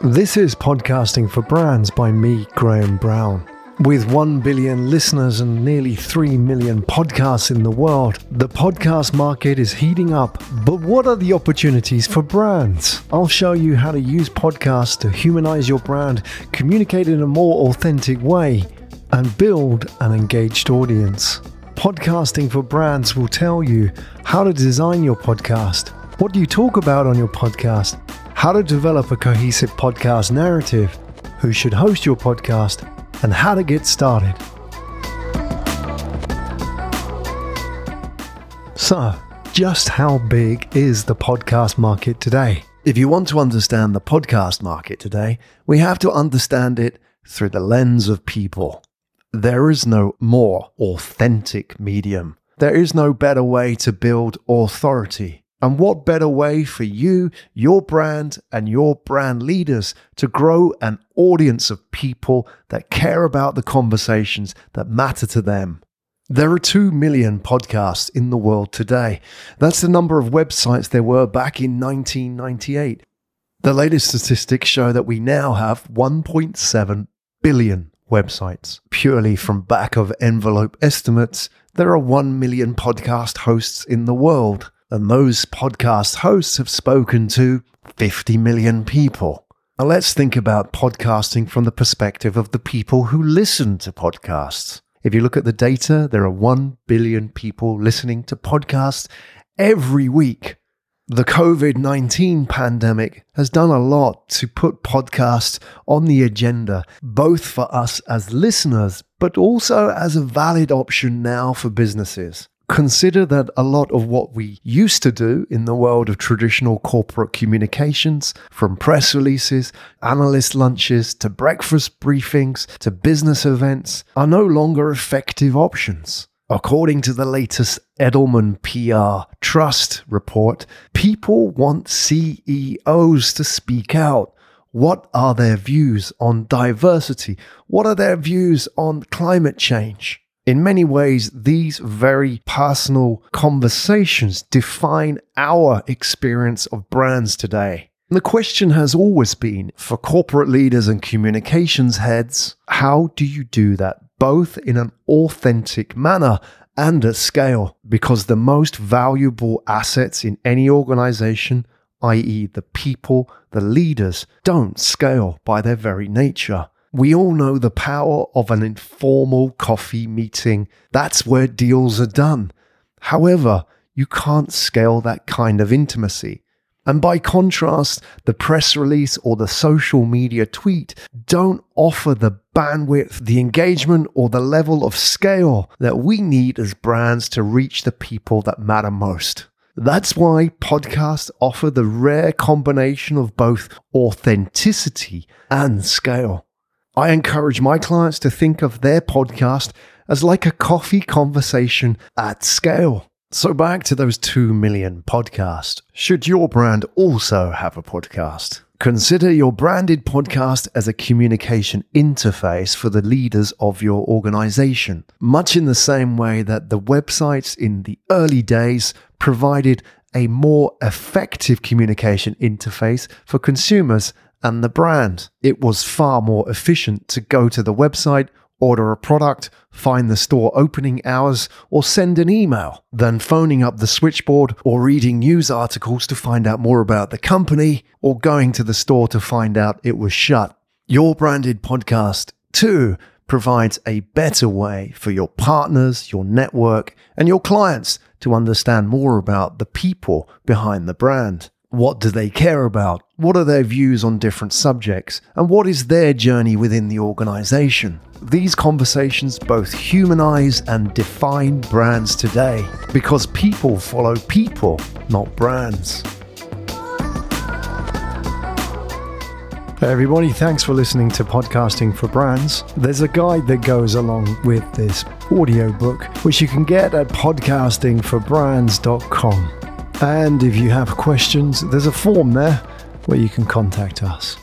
This is Podcasting for Brands by me, Graham Brown. With 1 billion listeners and nearly 3 million podcasts in the world, the podcast market is heating up. But what are the opportunities for brands? I'll show you how to use podcasts to humanize your brand, communicate in a more authentic way, and build an engaged audience. Podcasting for Brands will tell you how to design your podcast, what do you talk about on your podcast, how to develop a cohesive podcast narrative, who should host your podcast, and how to get started. So, just how big is the podcast market today? If you want to understand the podcast market today, we have to understand it through the lens of people. There is no more authentic medium. There is no better way to build authority. And what better way for you, your brand, and your brand leaders to grow an audience of people that care about the conversations that matter to them? There are 2 million podcasts in the world today. That's the number of websites there were back in 1998. The latest statistics show that we now have 1.7 billion websites. Purely from back-of-envelope estimates, there are 1 million podcast hosts in the world. And those podcast hosts have spoken to 50 million people. Now let's think about podcasting from the perspective of the people who listen to podcasts. If you look at the data, there are 1 billion people listening to podcasts every week. The COVID-19 pandemic has done a lot to put podcasts on the agenda, both for us as listeners, but also as a valid option now for businesses. Consider that a lot of what we used to do in the world of traditional corporate communications, from press releases, analyst lunches, to breakfast briefings, to business events, are no longer effective options. According to the latest Edelman PR Trust report, people want CEOs to speak out. What are their views on diversity? What are their views on climate change? In many ways, these very personal conversations define our experience of brands today. And the question has always been, for corporate leaders and communications heads, how do you do that, both in an authentic manner and at scale? Because the most valuable assets in any organization, i.e. the people, the leaders, don't scale by their very nature. We all know the power of an informal coffee meeting. That's where deals are done. However, you can't scale that kind of intimacy. And by contrast, the press release or the social media tweet don't offer the bandwidth, the engagement, or the level of scale that we need as brands to reach the people that matter most. That's why podcasts offer the rare combination of both authenticity and scale. I encourage my clients to think of their podcast as like a coffee conversation at scale. So back to those 2 million podcasts. Should your brand also have a podcast? Consider your branded podcast as a communication interface for the leaders of your organization, much in the same way that the websites in the early days provided a more effective communication interface for consumers and the brand. It was far more efficient to go to the website, order a product, find the store opening hours, or send an email than phoning up the switchboard or reading news articles to find out more about the company or going to the store to find out it was shut. Your branded podcast, too, provides a better way for your partners, your network, and your clients to understand more about the people behind the brand. What do they care about? What are their views on different subjects? And what is their journey within the organization? These conversations both humanize and define brands today, because people follow people, not brands. Hey everybody, thanks for listening to Podcasting for Brands. There's a guide that goes along with this audiobook, which you can get at podcastingforbrands.com. And if you have questions, there's a form there where you can contact us.